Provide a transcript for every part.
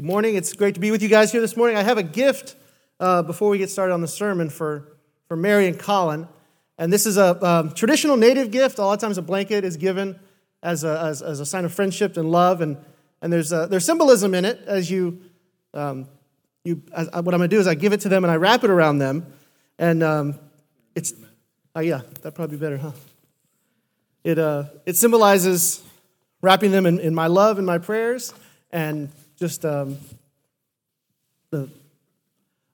Good morning. It's great to be with you guys here this morning. I have a gift before we get started on the sermon for Mary and Colin. And this is a traditional native gift. A lot of times a blanket is given as a sign of friendship and love. And there's symbolism in it. What I'm going to do is I give it to them and I wrap it around them. And that'd probably be better, huh? It symbolizes wrapping them in my love and my prayers and just the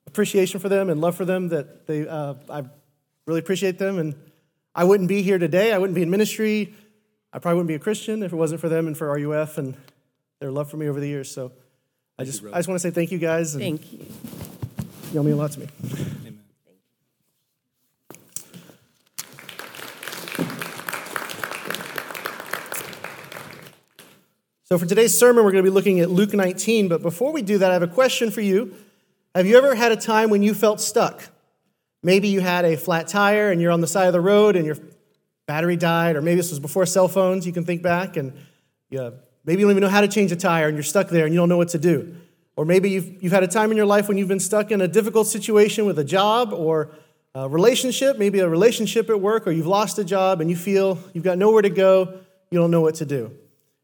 appreciation for them and love for them that they I really appreciate them. And I wouldn't be here today. I wouldn't be in ministry. I probably wouldn't be a Christian if it wasn't for them and for RUF and their love for me over the years. So I just want to say thank you guys. And thank you. Y'all mean a lot to me. Amen. So for today's sermon, we're going to be looking at Luke 19. But before we do that, I have a question for you. Have you ever had a time when you felt stuck? Maybe you had a flat tire and you're on the side of the road and your battery died, or maybe this was before cell phones. You can think back and maybe you don't even know how to change a tire and you're stuck there and you don't know what to do. Or maybe you've had a time in your life when you've been stuck in a difficult situation with a job or a relationship, maybe a relationship at work, or you've lost a job and you feel you've got nowhere to go, you don't know what to do.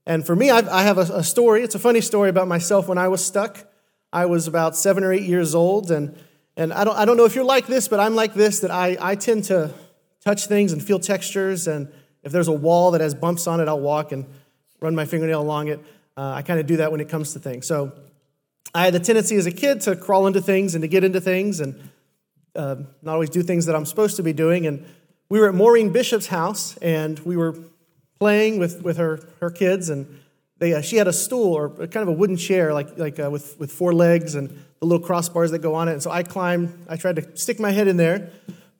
And for me, I have a story. It's a funny story about myself when I was stuck. I was about 7 or 8 years old, and I don't know if you're like this, but I'm like this, that I tend to touch things and feel textures, and if there's a wall that has bumps on it, I'll walk and run my fingernail along it. I kind of do that when it comes to things. So I had the tendency as a kid to crawl into things and to get into things and not always do things that I'm supposed to be doing. And we were at Maureen Bishop's house, and we were playing with her kids, and she had a stool or kind of a wooden chair like with four legs and the little crossbars that go on it. And so I tried to stick my head in there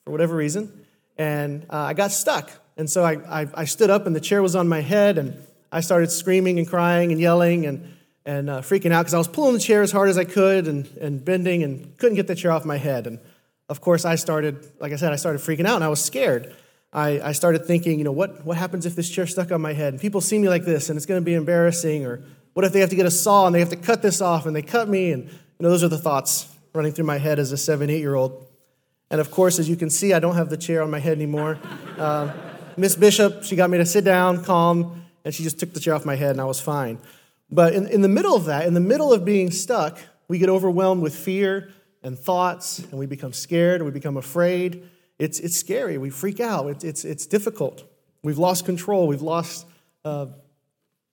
for whatever reason, and I got stuck. And so I stood up, and the chair was on my head, and I started screaming and crying and yelling and freaking out because I was pulling the chair as hard as I could and bending and couldn't get the chair off my head. And of course, I started freaking out, and I was scared. I started thinking, what happens if this chair's stuck on my head? And people see me like this, and it's going to be embarrassing. Or what if they have to get a saw, and they have to cut this off, and they cut me? And those are the thoughts running through my head as a 7-8-year-old. And of course, as you can see, I don't have the chair on my head anymore. Miss Bishop, she got me to sit down, calm, and she just took the chair off my head, and I was fine. But in the middle of that, in the middle of being stuck, we get overwhelmed with fear and thoughts, and we become scared, and we become afraid. It's scary. We freak out. It's difficult. We've lost control. We've lost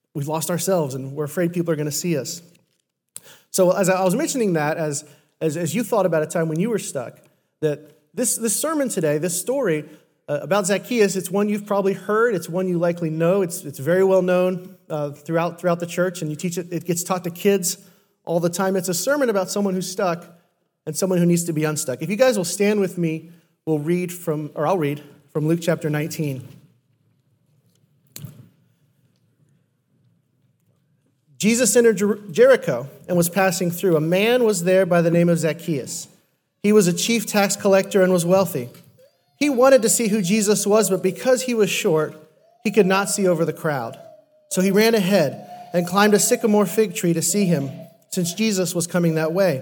ourselves, and we're afraid people are going to see us. So as I was mentioning that, as you thought about a time when you were stuck, that this sermon today, this story about Zacchaeus, it's one you've probably heard. It's one you likely know. It's very well known throughout the church, and you teach it. It gets taught to kids all the time. It's a sermon about someone who's stuck and someone who needs to be unstuck. If you guys will stand with me. I'll read from Luke chapter 19. Jesus entered Jericho and was passing through. A man was there by the name of Zacchaeus. He was a chief tax collector and was wealthy. He wanted to see who Jesus was, but because he was short, he could not see over the crowd. So he ran ahead and climbed a sycamore fig tree to see him, since Jesus was coming that way.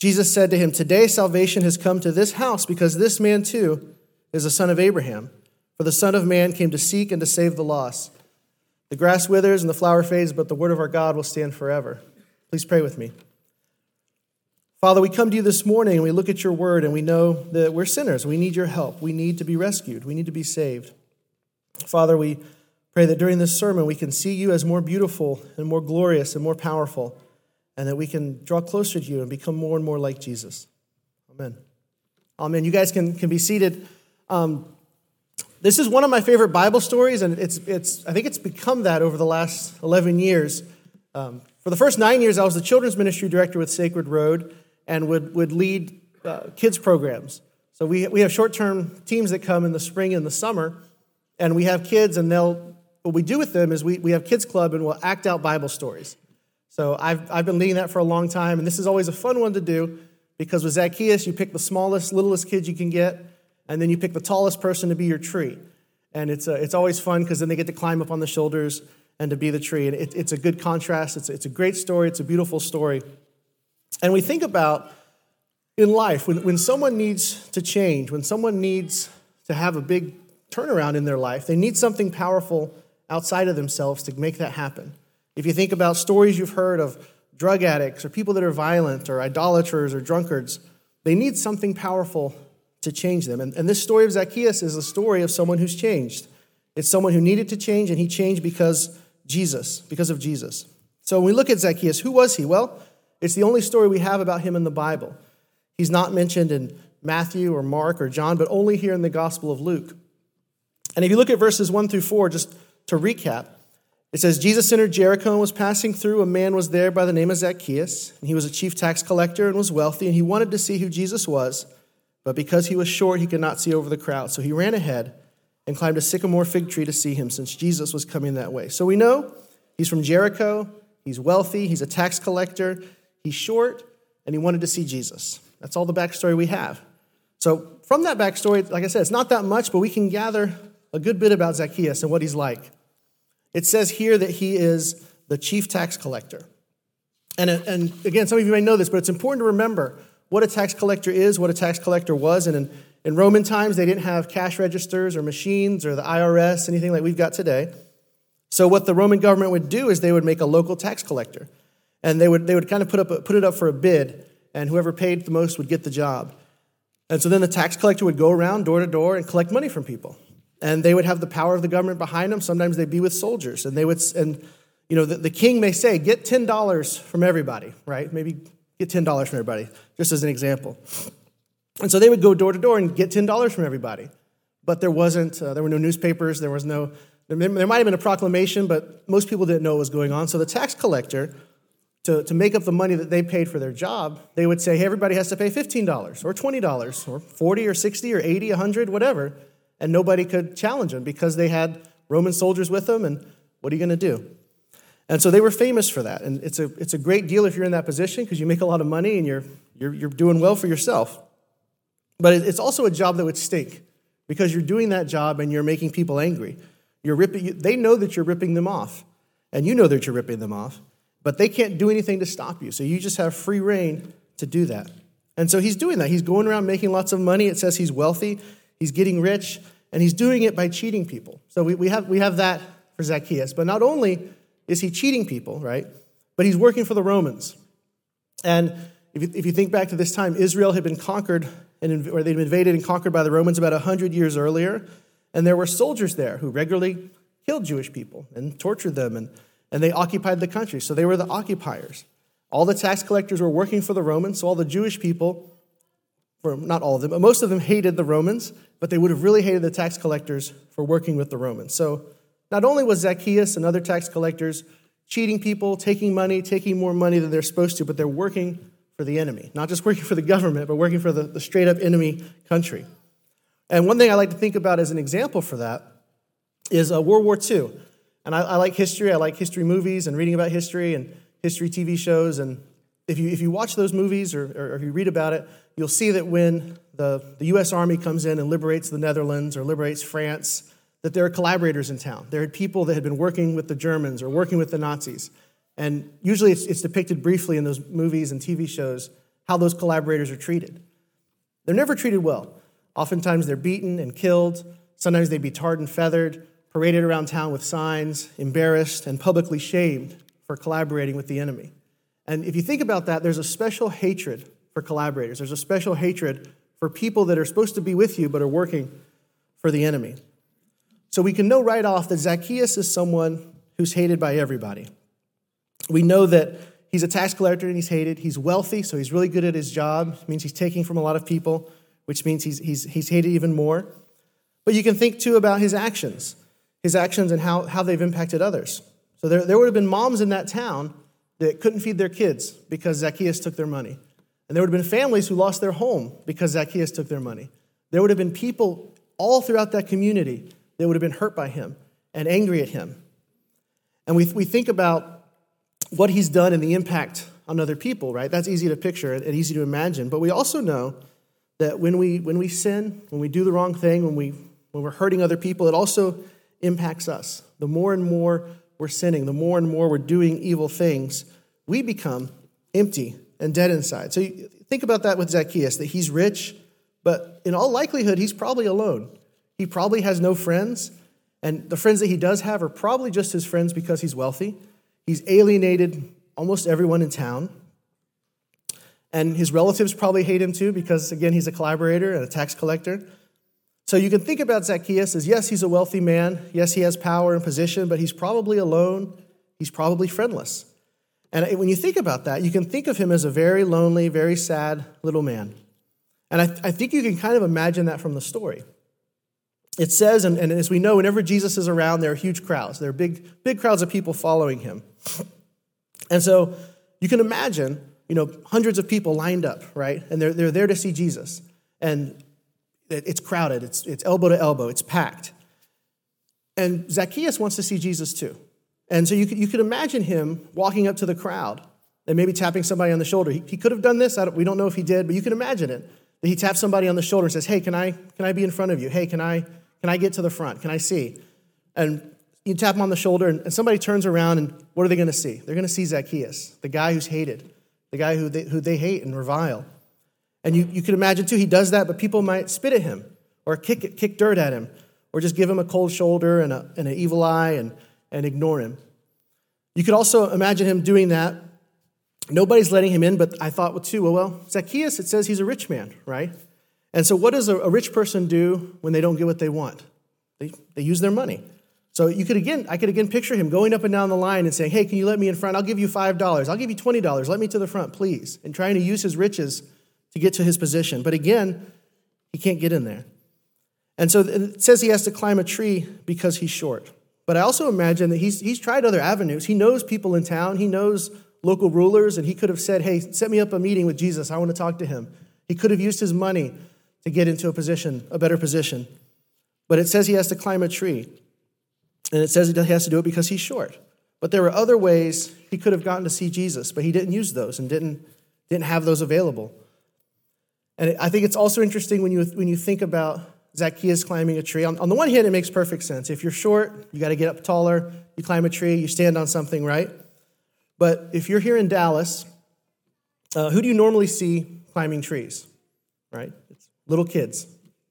Jesus said to him, "Today salvation has come to this house, because this man too is a son of Abraham. For the Son of Man came to seek and to save the lost. The grass withers and the flower fades, but the word of our God will stand forever." Please pray with me. Father, we come to you this morning, and we look at your word, and we know that we're sinners. We need your help. We need to be rescued. We need to be saved. Father, we pray that during this sermon we can see you as more beautiful and more glorious and more powerful, and that we can draw closer to you and become more and more like Jesus. Amen. Amen. You guys can be seated. This is one of my favorite Bible stories, and I think it's become that over the last 11 years. For the first 9 years, I was the children's ministry director with Sacred Road and would lead kids programs. So we have short-term teams that come in the spring and the summer, and we have kids, and what we do with them is we have kids club, and we'll act out Bible stories. So I've been leading that for a long time, and this is always a fun one to do because with Zacchaeus, you pick the smallest, littlest kid you can get, and then you pick the tallest person to be your tree. And it's always fun because then they get to climb up on the shoulders and to be the tree. And it's a good contrast. It's a great story. It's a beautiful story. And we think about in life, when someone needs to change, when someone needs to have a big turnaround in their life, they need something powerful outside of themselves to make that happen. If you think about stories you've heard of drug addicts or people that are violent or idolaters or drunkards, they need something powerful to change them. And this story of Zacchaeus is the story of someone who's changed. It's someone who needed to change, and he changed because of Jesus. So when we look at Zacchaeus, who was he? Well, it's the only story we have about him in the Bible. He's not mentioned in Matthew or Mark or John, but only here in the Gospel of Luke. And if you look at verses 1-4, just to recap, it says, Jesus entered Jericho and was passing through. A man was there by the name of Zacchaeus, and he was a chief tax collector and was wealthy, and he wanted to see who Jesus was, but because he was short, he could not see over the crowd. So he ran ahead and climbed a sycamore fig tree to see him, since Jesus was coming that way. So we know he's from Jericho, he's wealthy, he's a tax collector, he's short, and he wanted to see Jesus. That's all the backstory we have. So from that backstory, like I said, it's not that much, but we can gather a good bit about Zacchaeus and what he's like. It says here that he is the chief tax collector. And again, some of you may know this, but it's important to remember what a tax collector is, what a tax collector was. And in Roman times, they didn't have cash registers or machines or the IRS, anything like we've got today. So what the Roman government would do is they would make a local tax collector, and they would kind of put it up for a bid, and whoever paid the most would get the job. And so then the tax collector would go around door to door and collect money from people, and they would have the power of the government behind them. Sometimes they'd be with soldiers, and the king may say, "Get $10 from everybody," right? Maybe. Get $10 from everybody, just as an example. And so they would go door to door and get $10 from everybody. But there were no newspapers, there might have been a proclamation, but most people didn't know what was going on. So the tax collector, to make up the money that they paid for their job, they would say, hey, everybody has to pay $15 or $20 or 40 or 60 or 80, 100, whatever. And nobody could challenge them because they had Roman soldiers with them, and what are you going to do? And so they were famous for that, and it's a great deal if you're in that position because you make a lot of money and you're doing well for yourself. But it's also a job that would stink because you're doing that job and you're making people angry. They know that you're ripping them off, and you know that you're ripping them off, but they can't do anything to stop you. So you just have free reign to do that. And so he's doing that. He's going around making lots of money. It says he's wealthy, he's getting rich, and he's doing it by cheating people. So we have that for Zacchaeus, but not only is he cheating people, right? But he's working for the Romans. And if you think back to this time, Israel had been conquered, or they'd been invaded and conquered by the Romans about 100 years earlier. And there were soldiers there who regularly killed Jewish people and tortured them, and they occupied the country. So they were the occupiers. All the tax collectors were working for the Romans, so all the Jewish people, not all of them, but most of them hated the Romans, but they would have really hated the tax collectors for working with the Romans. So not only was Zacchaeus and other tax collectors cheating people, taking money, taking more money than they're supposed to, but they're working for the enemy. Not just working for the government, but working for the straight-up enemy country. And one thing I like to think about as an example for that is World War II. And I like history. I like history movies and reading about history and history TV shows. And if you watch those movies or if you read about it, you'll see that when the U.S. Army comes in and liberates the Netherlands or liberates France, that there are collaborators in town. There had people that had been working with the Germans or working with the Nazis. And usually it's depicted briefly in those movies and TV shows how those collaborators are treated. They're never treated well. Oftentimes they're beaten and killed. Sometimes they'd be tarred and feathered, paraded around town with signs, embarrassed, and publicly shamed for collaborating with the enemy. And if you think about that, there's a special hatred for collaborators. There's a special hatred for people that are supposed to be with you but are working for the enemy. So we can know right off that Zacchaeus is someone who's hated by everybody. We know that he's a tax collector and he's hated. He's wealthy, so he's really good at his job. It means he's taking from a lot of people, which means he's hated even more. But you can think, too, about his actions and how they've impacted others. So there would have been moms in that town that couldn't feed their kids because Zacchaeus took their money. And there would have been families who lost their home because Zacchaeus took their money. There would have been people all throughout that community that would have been hurt by him and angry at him. And we think about what he's done and the impact on other people, right? That's easy to picture and easy to imagine. But we also know that when we sin, when we do the wrong thing, when we're hurting other people, it also impacts us. The more and more we're sinning, the more and more we're doing evil things, we become empty and dead inside. So you think about that with Zacchaeus, that he's rich, but in all likelihood, he's probably alone. He probably has no friends, and the friends that he does have are probably just his friends because he's wealthy. He's alienated almost everyone in town. And his relatives probably hate him too because, again, he's a collaborator and a tax collector. So you can think about Zacchaeus as, yes, he's a wealthy man. Yes, he has power and position, but he's probably alone. He's probably friendless. And when you think about that, you can think of him as a very lonely, very sad little man. And I think you can kind of imagine that from the story. It says, and as we know, whenever Jesus is around, there are huge crowds. There are big crowds of people following him. And so you can imagine, you know, hundreds of people lined up, right? And they're there to see Jesus. And it's crowded. It's elbow to elbow. It's packed. And Zacchaeus wants to see Jesus too. And so you could imagine him walking up to the crowd and maybe tapping somebody on the shoulder. He could have done this. We don't know if he did, but you can imagine it. That he taps somebody on the shoulder and says, "Hey, can I be in front of you? Hey, can I get to the front? Can I see?" And you tap him on the shoulder, and somebody turns around, and what are they going to see? They're going to see Zacchaeus, the guy who's hated, the guy who they hate and revile. And you can imagine, too, he does that, but people might spit at him or kick dirt at him or just give him a cold shoulder and an evil eye and ignore him. You could also imagine him doing that. Nobody's letting him in, but I thought, too, well, Zacchaeus, it says he's a rich man, right? And so what does a rich person do when they don't get what they want? They use their money. So I could again picture him going up and down the line and saying, "Hey, can you let me in front? I'll give you $5. I'll give you $20. Let me to the front, please." And trying to use his riches to get to his position. But again, he can't get in there. And so it says he has to climb a tree because he's short. But I also imagine that he's tried other avenues. He knows people in town. He knows local rulers. And he could have said, "Hey, set me up a meeting with Jesus. I want to talk to him." He could have used his money to get into a better position. But it says he has to climb a tree. And it says he has to do it because he's short. But there were other ways he could have gotten to see Jesus, but he didn't use those and didn't have those available. And I think it's also interesting when you think about Zacchaeus climbing a tree. On the one hand, it makes perfect sense. If you're short, you got to get up taller. You climb a tree, you stand on something, right? But if you're here in Dallas, who do you normally see climbing trees, right? It's little kids,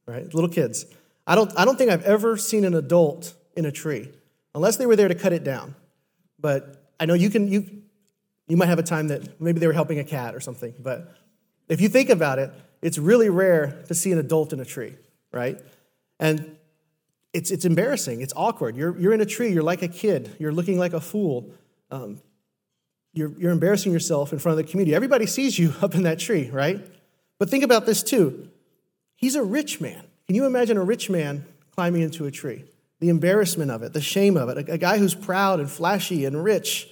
right? Little kids. I don't think I've ever seen an adult in a tree, unless they were there to cut it down. But I know you might have a time that maybe they were helping a cat or something. But if you think about it, it's really rare to see an adult in a tree, right? And it's embarrassing. It's awkward. You're in a tree. You're like a kid. You're looking like a fool. You're embarrassing yourself in front of the community. Everybody sees you up in that tree, right? But think about this too. He's a rich man. Can you imagine a rich man climbing into a tree? The embarrassment of it, the shame of it, a guy who's proud and flashy and rich.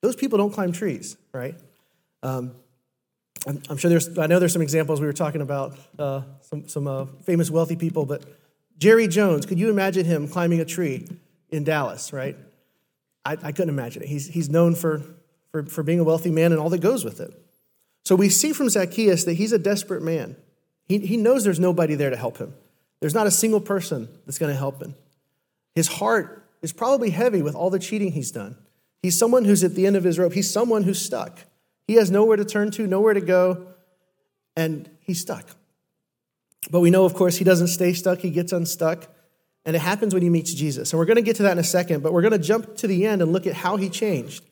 Those people don't climb trees, right? I'm sure I know there's some examples. We were talking about some famous wealthy people, but Jerry Jones, could you imagine him climbing a tree in Dallas, right? I couldn't imagine it. He's known for being a wealthy man and all that goes with it. So we see from Zacchaeus that he's a desperate man. He knows there's nobody there to help him. There's not a single person that's going to help him. His heart is probably heavy with all the cheating he's done. He's someone who's at the end of his rope. He's someone who's stuck. He has nowhere to turn to, nowhere to go, and he's stuck. But we know, of course, he doesn't stay stuck. He gets unstuck, and it happens when he meets Jesus. And we're going to get to that in a second, but we're going to jump to the end and look at how he changed.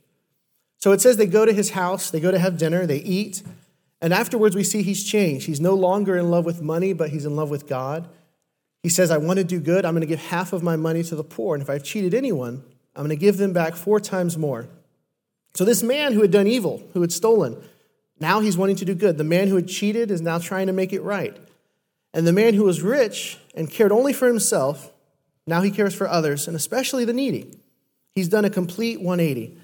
So it says they go to his house. They go to have dinner. They eat. And afterwards, we see he's changed. He's no longer in love with money, but he's in love with God. He says, "I want to do good. I'm going to give half of my money to the poor. And if I've cheated anyone, I'm going to give them back 4 times more." So this man who had done evil, who had stolen, now he's wanting to do good. The man who had cheated is now trying to make it right. And the man who was rich and cared only for himself, now he cares for others, and especially the needy. He's done a complete 180.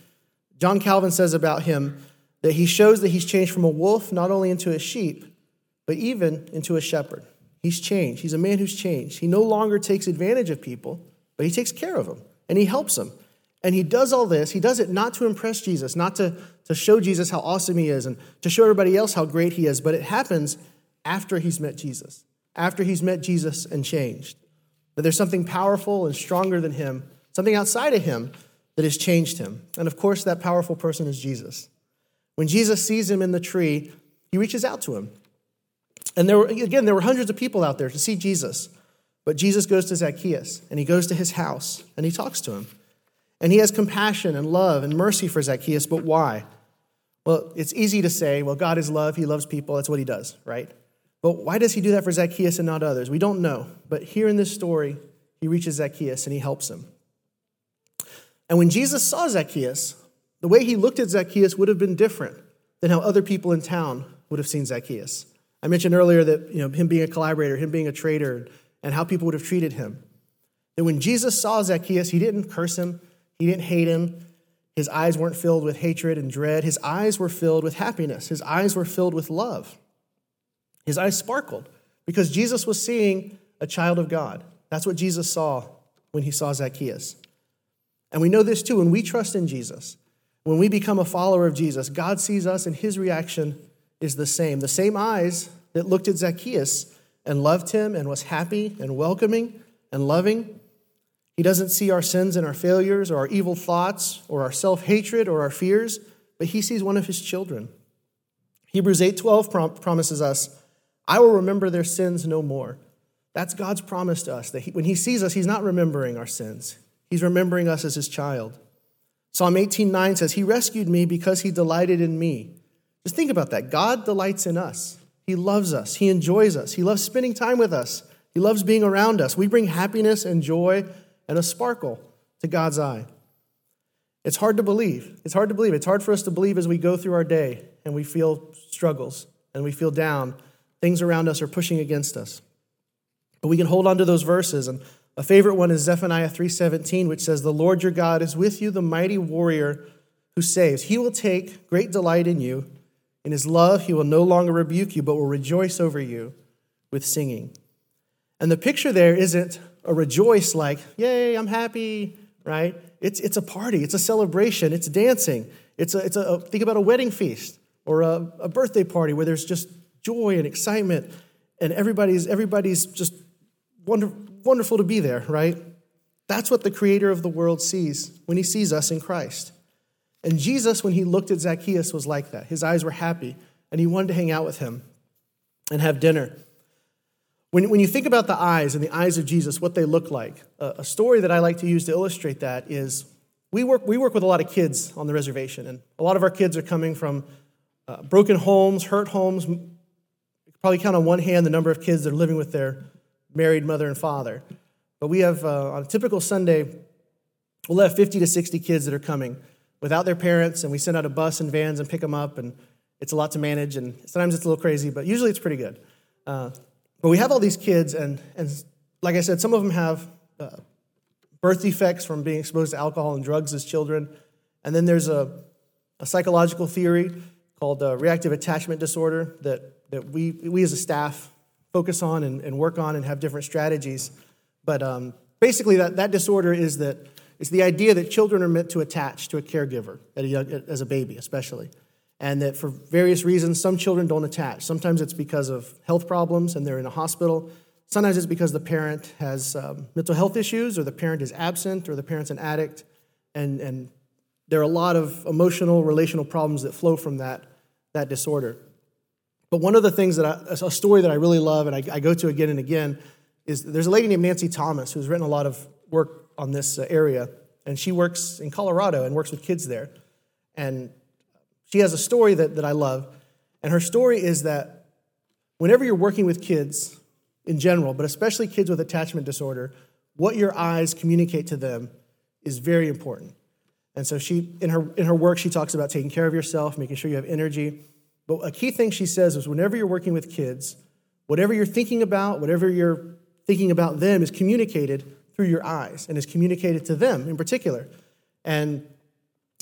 John Calvin says about him that he shows that he's changed from a wolf not only into a sheep, but even into a shepherd. He's changed. He's a man who's changed. He no longer takes advantage of people, but he takes care of them, and he helps them. And he does all this. He does it not to impress Jesus, not to show Jesus how awesome he is and to show everybody else how great he is, but it happens after he's met Jesus, after he's met Jesus and changed. That there's something powerful and stronger than him, something outside of him that has changed him. And of course, that powerful person is Jesus. When Jesus sees him in the tree, he reaches out to him. And there were hundreds of people out there to see Jesus. But Jesus goes to Zacchaeus, and he goes to his house, and he talks to him. And he has compassion and love and mercy for Zacchaeus, but why? Well, it's easy to say, well, God is love, he loves people, that's what he does, right? But why does he do that for Zacchaeus and not others? We don't know. But here in this story, he reaches Zacchaeus, and he helps him. And when Jesus saw Zacchaeus, the way he looked at Zacchaeus would have been different than how other people in town would have seen Zacchaeus. I mentioned earlier that him being a collaborator, him being a traitor, and how people would have treated him. And when Jesus saw Zacchaeus, he didn't curse him. He didn't hate him. His eyes weren't filled with hatred and dread. His eyes were filled with happiness. His eyes were filled with love. His eyes sparkled because Jesus was seeing a child of God. That's what Jesus saw when he saw Zacchaeus. And we know this too. When we trust in Jesus, when we become a follower of Jesus, God sees us and his reaction is the same. The same eyes that looked at Zacchaeus and loved him and was happy and welcoming and loving. He doesn't see our sins and our failures or our evil thoughts or our self-hatred or our fears, but he sees one of his children. Hebrews 8:12 promises us, I will remember their sins no more. That's God's promise to us, that when he sees us, he's not remembering our sins. He's remembering us as his child. Psalm 18:9 says, he rescued me because he delighted in me. Just think about that. God delights in us. He loves us. He enjoys us. He loves spending time with us. He loves being around us. We bring happiness and joy and a sparkle to God's eye. It's hard to believe. It's hard to believe. It's hard for us to believe as we go through our day and we feel struggles and we feel down. Things around us are pushing against us. But we can hold on to those verses. And a favorite one is Zephaniah 3:17, which says, the Lord your God is with you, the mighty warrior who saves. He will take great delight in you. In his love, he will no longer rebuke you, but will rejoice over you with singing. And the picture there isn't a rejoice like, yay, I'm happy, right? It's a party. It's a celebration. It's dancing. It's a think about a wedding feast or a birthday party where there's just joy and excitement and everybody's just wonderful to be there, right? That's what the creator of the world sees when he sees us in Christ. And Jesus, when he looked at Zacchaeus, was like that. His eyes were happy, and he wanted to hang out with him and have dinner. When you think about the eyes and the eyes of Jesus, what they look like, a story that I like to use to illustrate that is we work with a lot of kids on the reservation, and a lot of our kids are coming from broken homes, hurt homes. You can probably count on one hand the number of kids that are living with their married mother and father. But we have, on a typical Sunday, we'll have 50 to 60 kids that are coming without their parents, and we send out a bus and vans and pick them up, and it's a lot to manage, and sometimes it's a little crazy, but usually it's pretty good. But we have all these kids, and like I said, some of them have birth defects from being exposed to alcohol and drugs as children. And then there's a psychological theory called reactive attachment disorder that we as a staff focus on and work on and have different strategies. But basically that disorder is that it's the idea that children are meant to attach to a caregiver as a baby especially. And that for various reasons, some children don't attach. Sometimes it's because of health problems and they're in a hospital. Sometimes it's because the parent has mental health issues, or the parent is absent, or the parent's an addict. And there are a lot of emotional, relational problems that flow from that disorder. But one of the things a story that I really love and I go to again and again is there's a lady named Nancy Thomas who's written a lot of work on this area. And she works in Colorado and works with kids there. And she has a story that I love, and her story is that whenever you're working with kids in general, but especially kids with attachment disorder, what your eyes communicate to them is very important. And so she, in her work, she talks about taking care of yourself, making sure you have energy. But a key thing she says is whenever you're working with kids, whatever you're thinking about them is communicated through your eyes and is communicated to them in particular. And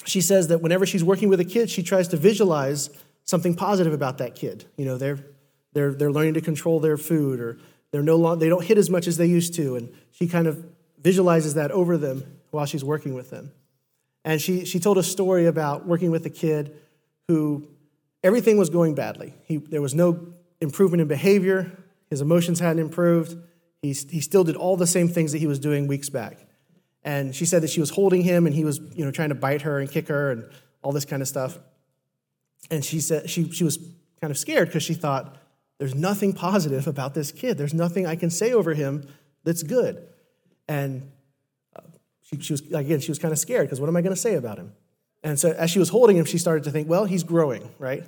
she says that whenever she's working with a kid, she tries to visualize something positive about that kid. You know, they're learning to control their food, or they don't hit as much as they used to, and she kind of visualizes that over them while she's working with them. And she told a story about working with a kid who everything was going badly. There was no improvement in behavior. His emotions hadn't improved. He still did all the same things that he was doing weeks back. And she said that she was holding him, and he was, you know, trying to bite her and kick her and all this kind of stuff. And she said she was kind of scared because she thought, there's nothing positive about this kid. There's nothing I can say over him that's good. And she was kind of scared because what am I going to say about him? And so as she was holding him, she started to think, well, he's growing, right?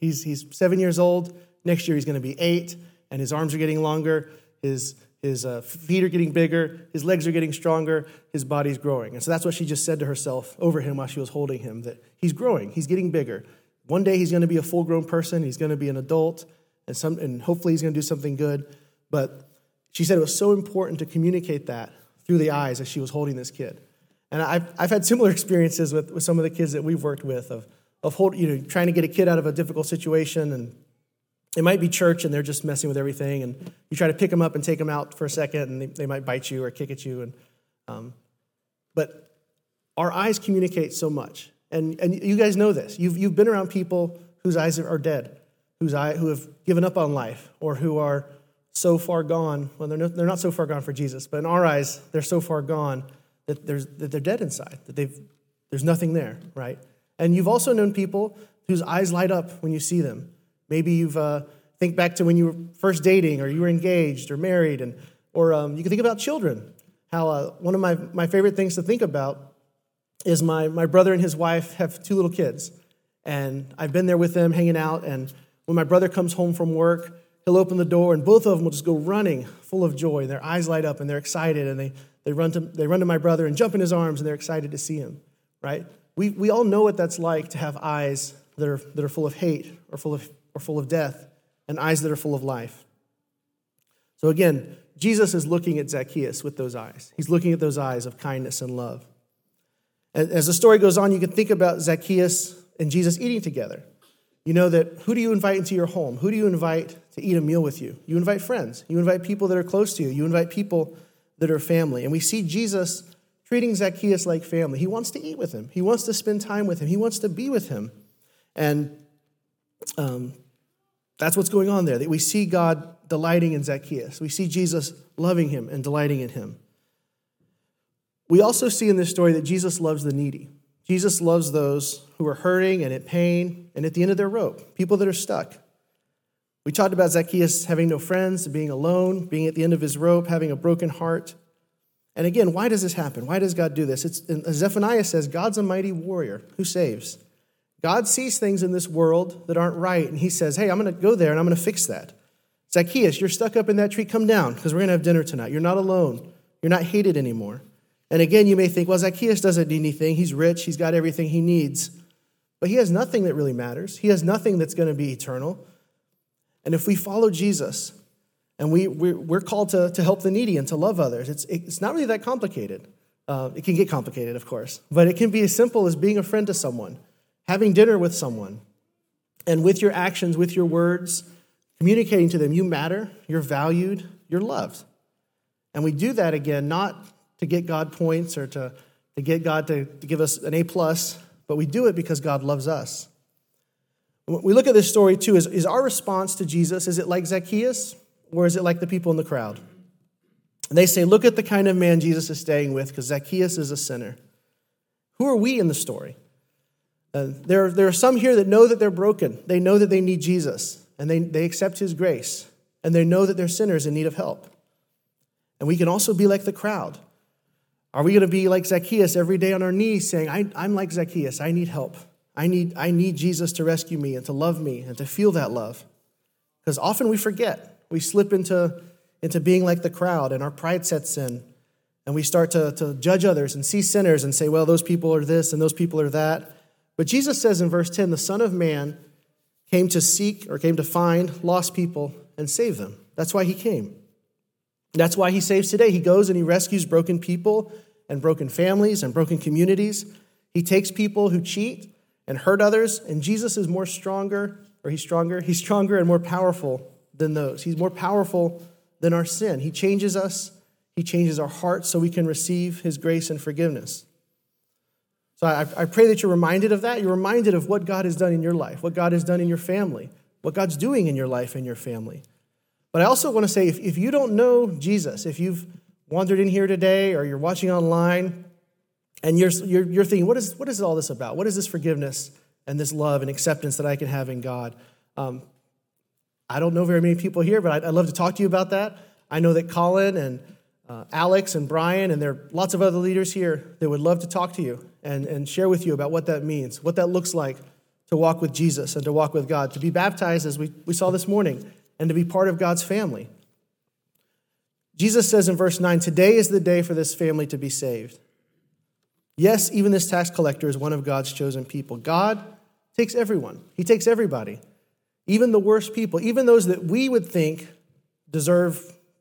He's 7 years old. Next year he's going to be 8, and his arms are getting longer. His feet are getting bigger. His legs are getting stronger. His body's growing. And so that's what she just said to herself over him while she was holding him, that he's growing. He's getting bigger. One day he's going to be a full-grown person. He's going to be an adult, and hopefully he's going to do something good. But she said it was so important to communicate that through the eyes as she was holding this kid. And I've had similar experiences with some of the kids that we've worked with of trying to get a kid out of a difficult situation, and it might be church and they're just messing with everything, and you try to pick them up and take them out for a second, and they might bite you or kick at you. And but our eyes communicate so much, and you guys know this. You've been around people whose eyes are dead, who have given up on life, or who are so far gone. Well, they're not so far gone for Jesus, but in our eyes, they're so far gone that they're dead inside, there's nothing there, right? And you've also known people whose eyes light up when you see them. Maybe you've think back to when you were first dating, or you were engaged or married, or you can think about children. How one of my favorite things to think about is my brother and his wife have 2 little kids, and I've been there with them hanging out, and when my brother comes home from work, he'll open the door, and both of them will just go running, full of joy. Their eyes light up, and they're excited, and they run to my brother and jump in his arms, and they're excited to see him. Right? We all know what that's like to have eyes that are full of hate, or full of death, and eyes that are full of life. So again, Jesus is looking at Zacchaeus with those eyes. He's looking at those eyes of kindness and love. As the story goes on, you can think about Zacchaeus and Jesus eating together. You know that who do you invite into your home? Who do you invite to eat a meal with you? You invite friends. You invite people that are close to you. You invite people that are family. And we see Jesus treating Zacchaeus like family. He wants to eat with him. He wants to spend time with him. He wants to be with him. And that's what's going on there. That we see God delighting in Zacchaeus. We see Jesus loving him and delighting in him. We also see in this story that Jesus loves the needy. Jesus loves those who are hurting and in pain and at the end of their rope, people that are stuck. We talked about Zacchaeus having no friends, being alone, being at the end of his rope, having a broken heart. And again, why does this happen? Why does God do this? As Zephaniah says, God's a mighty warrior who saves. God sees things in this world that aren't right, and he says, hey, I'm going to go there and I'm going to fix that. Zacchaeus, you're stuck up in that tree. Come down because we're going to have dinner tonight. You're not alone. You're not hated anymore. And again, you may think, well, Zacchaeus doesn't need anything. He's rich. He's got everything he needs. But he has nothing that really matters. He has nothing that's going to be eternal. And if we follow Jesus, and we're called to help the needy and to love others, it's not really that complicated. It can get complicated, of course. But it can be as simple as being a friend to someone, having dinner with someone, and with your actions, with your words, communicating to them, you matter, you're valued, you're loved. And we do that, again, not to get God points or to get God to give us an A+, but we do it because God loves us. We look at this story, too. Is our response to Jesus, is it like Zacchaeus, or is it like the people in the crowd? And they say, look at the kind of man Jesus is staying with, because Zacchaeus is a sinner. Who are we in the story? There are some here that know that they're broken. They know that they need Jesus, and they accept his grace, and they know that they're sinners in need of help. And we can also be like the crowd. Are we going to be like Zacchaeus every day on our knees saying, I'm like Zacchaeus, I need help. I need Jesus to rescue me and to love me and to feel that love? Because often we forget. We slip into being like the crowd, and our pride sets in, and we start to judge others and see sinners and say, well, those people are this and those people are that. But Jesus says in verse 10, the Son of Man came to find lost people and save them. That's why he came. That's why he saves today. He goes and he rescues broken people and broken families and broken communities. He takes people who cheat and hurt others, and Jesus is more stronger, or he's stronger and more powerful than those. He's more powerful than our sin. He changes us. He changes our hearts so we can receive his grace and forgiveness. So I pray that you're reminded of that. You're reminded of what God has done in your life, what God has done in your family, what God's doing in your life and your family. But I also want to say, if you don't know Jesus, if you've wandered in here today or you're watching online and you're thinking, what is all this about? What is this forgiveness and this love and acceptance that I can have in God? I don't know very many people here, but I'd love to talk to you about that. I know that Colin and Alex and Brian, and there are lots of other leaders here that would love to talk to you and share with you about what that means, what that looks like to walk with Jesus and to walk with God, to be baptized as we saw this morning, and to be part of God's family. Jesus says in verse 9, today is the day for this family to be saved. Yes, even this tax collector is one of God's chosen people. God takes everyone. He takes everybody, even the worst people, even those that we would think deserve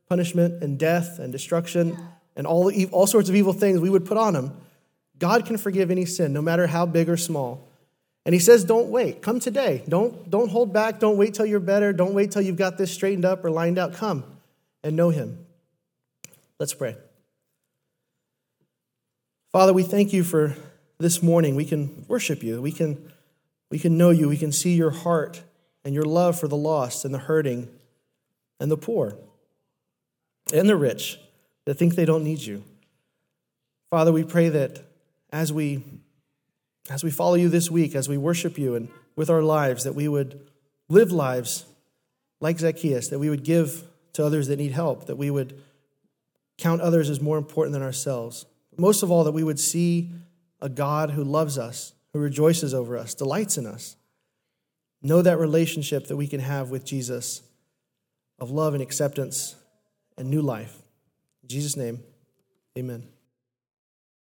punishment and death and destruction and all sorts of evil things we would put on him. God can forgive any sin, no matter how big or small. And he says, don't wait. Come today. Don't hold back. Don't wait till you're better. Don't wait till you've got this straightened up or lined out. Come and know him. Let's pray. Father, we thank you for this morning. We can worship you. We can know you. We can see your heart and your love for the lost and the hurting and the poor and the rich that think they don't need you. Father, we pray that as we follow you this week, as we worship you and with our lives, that we would live lives like Zacchaeus, that we would give to others that need help, that we would count others as more important than ourselves. Most of all, that we would see a God who loves us, who rejoices over us, delights in us. Know that relationship that we can have with Jesus of love and acceptance and new life. In Jesus' name, amen.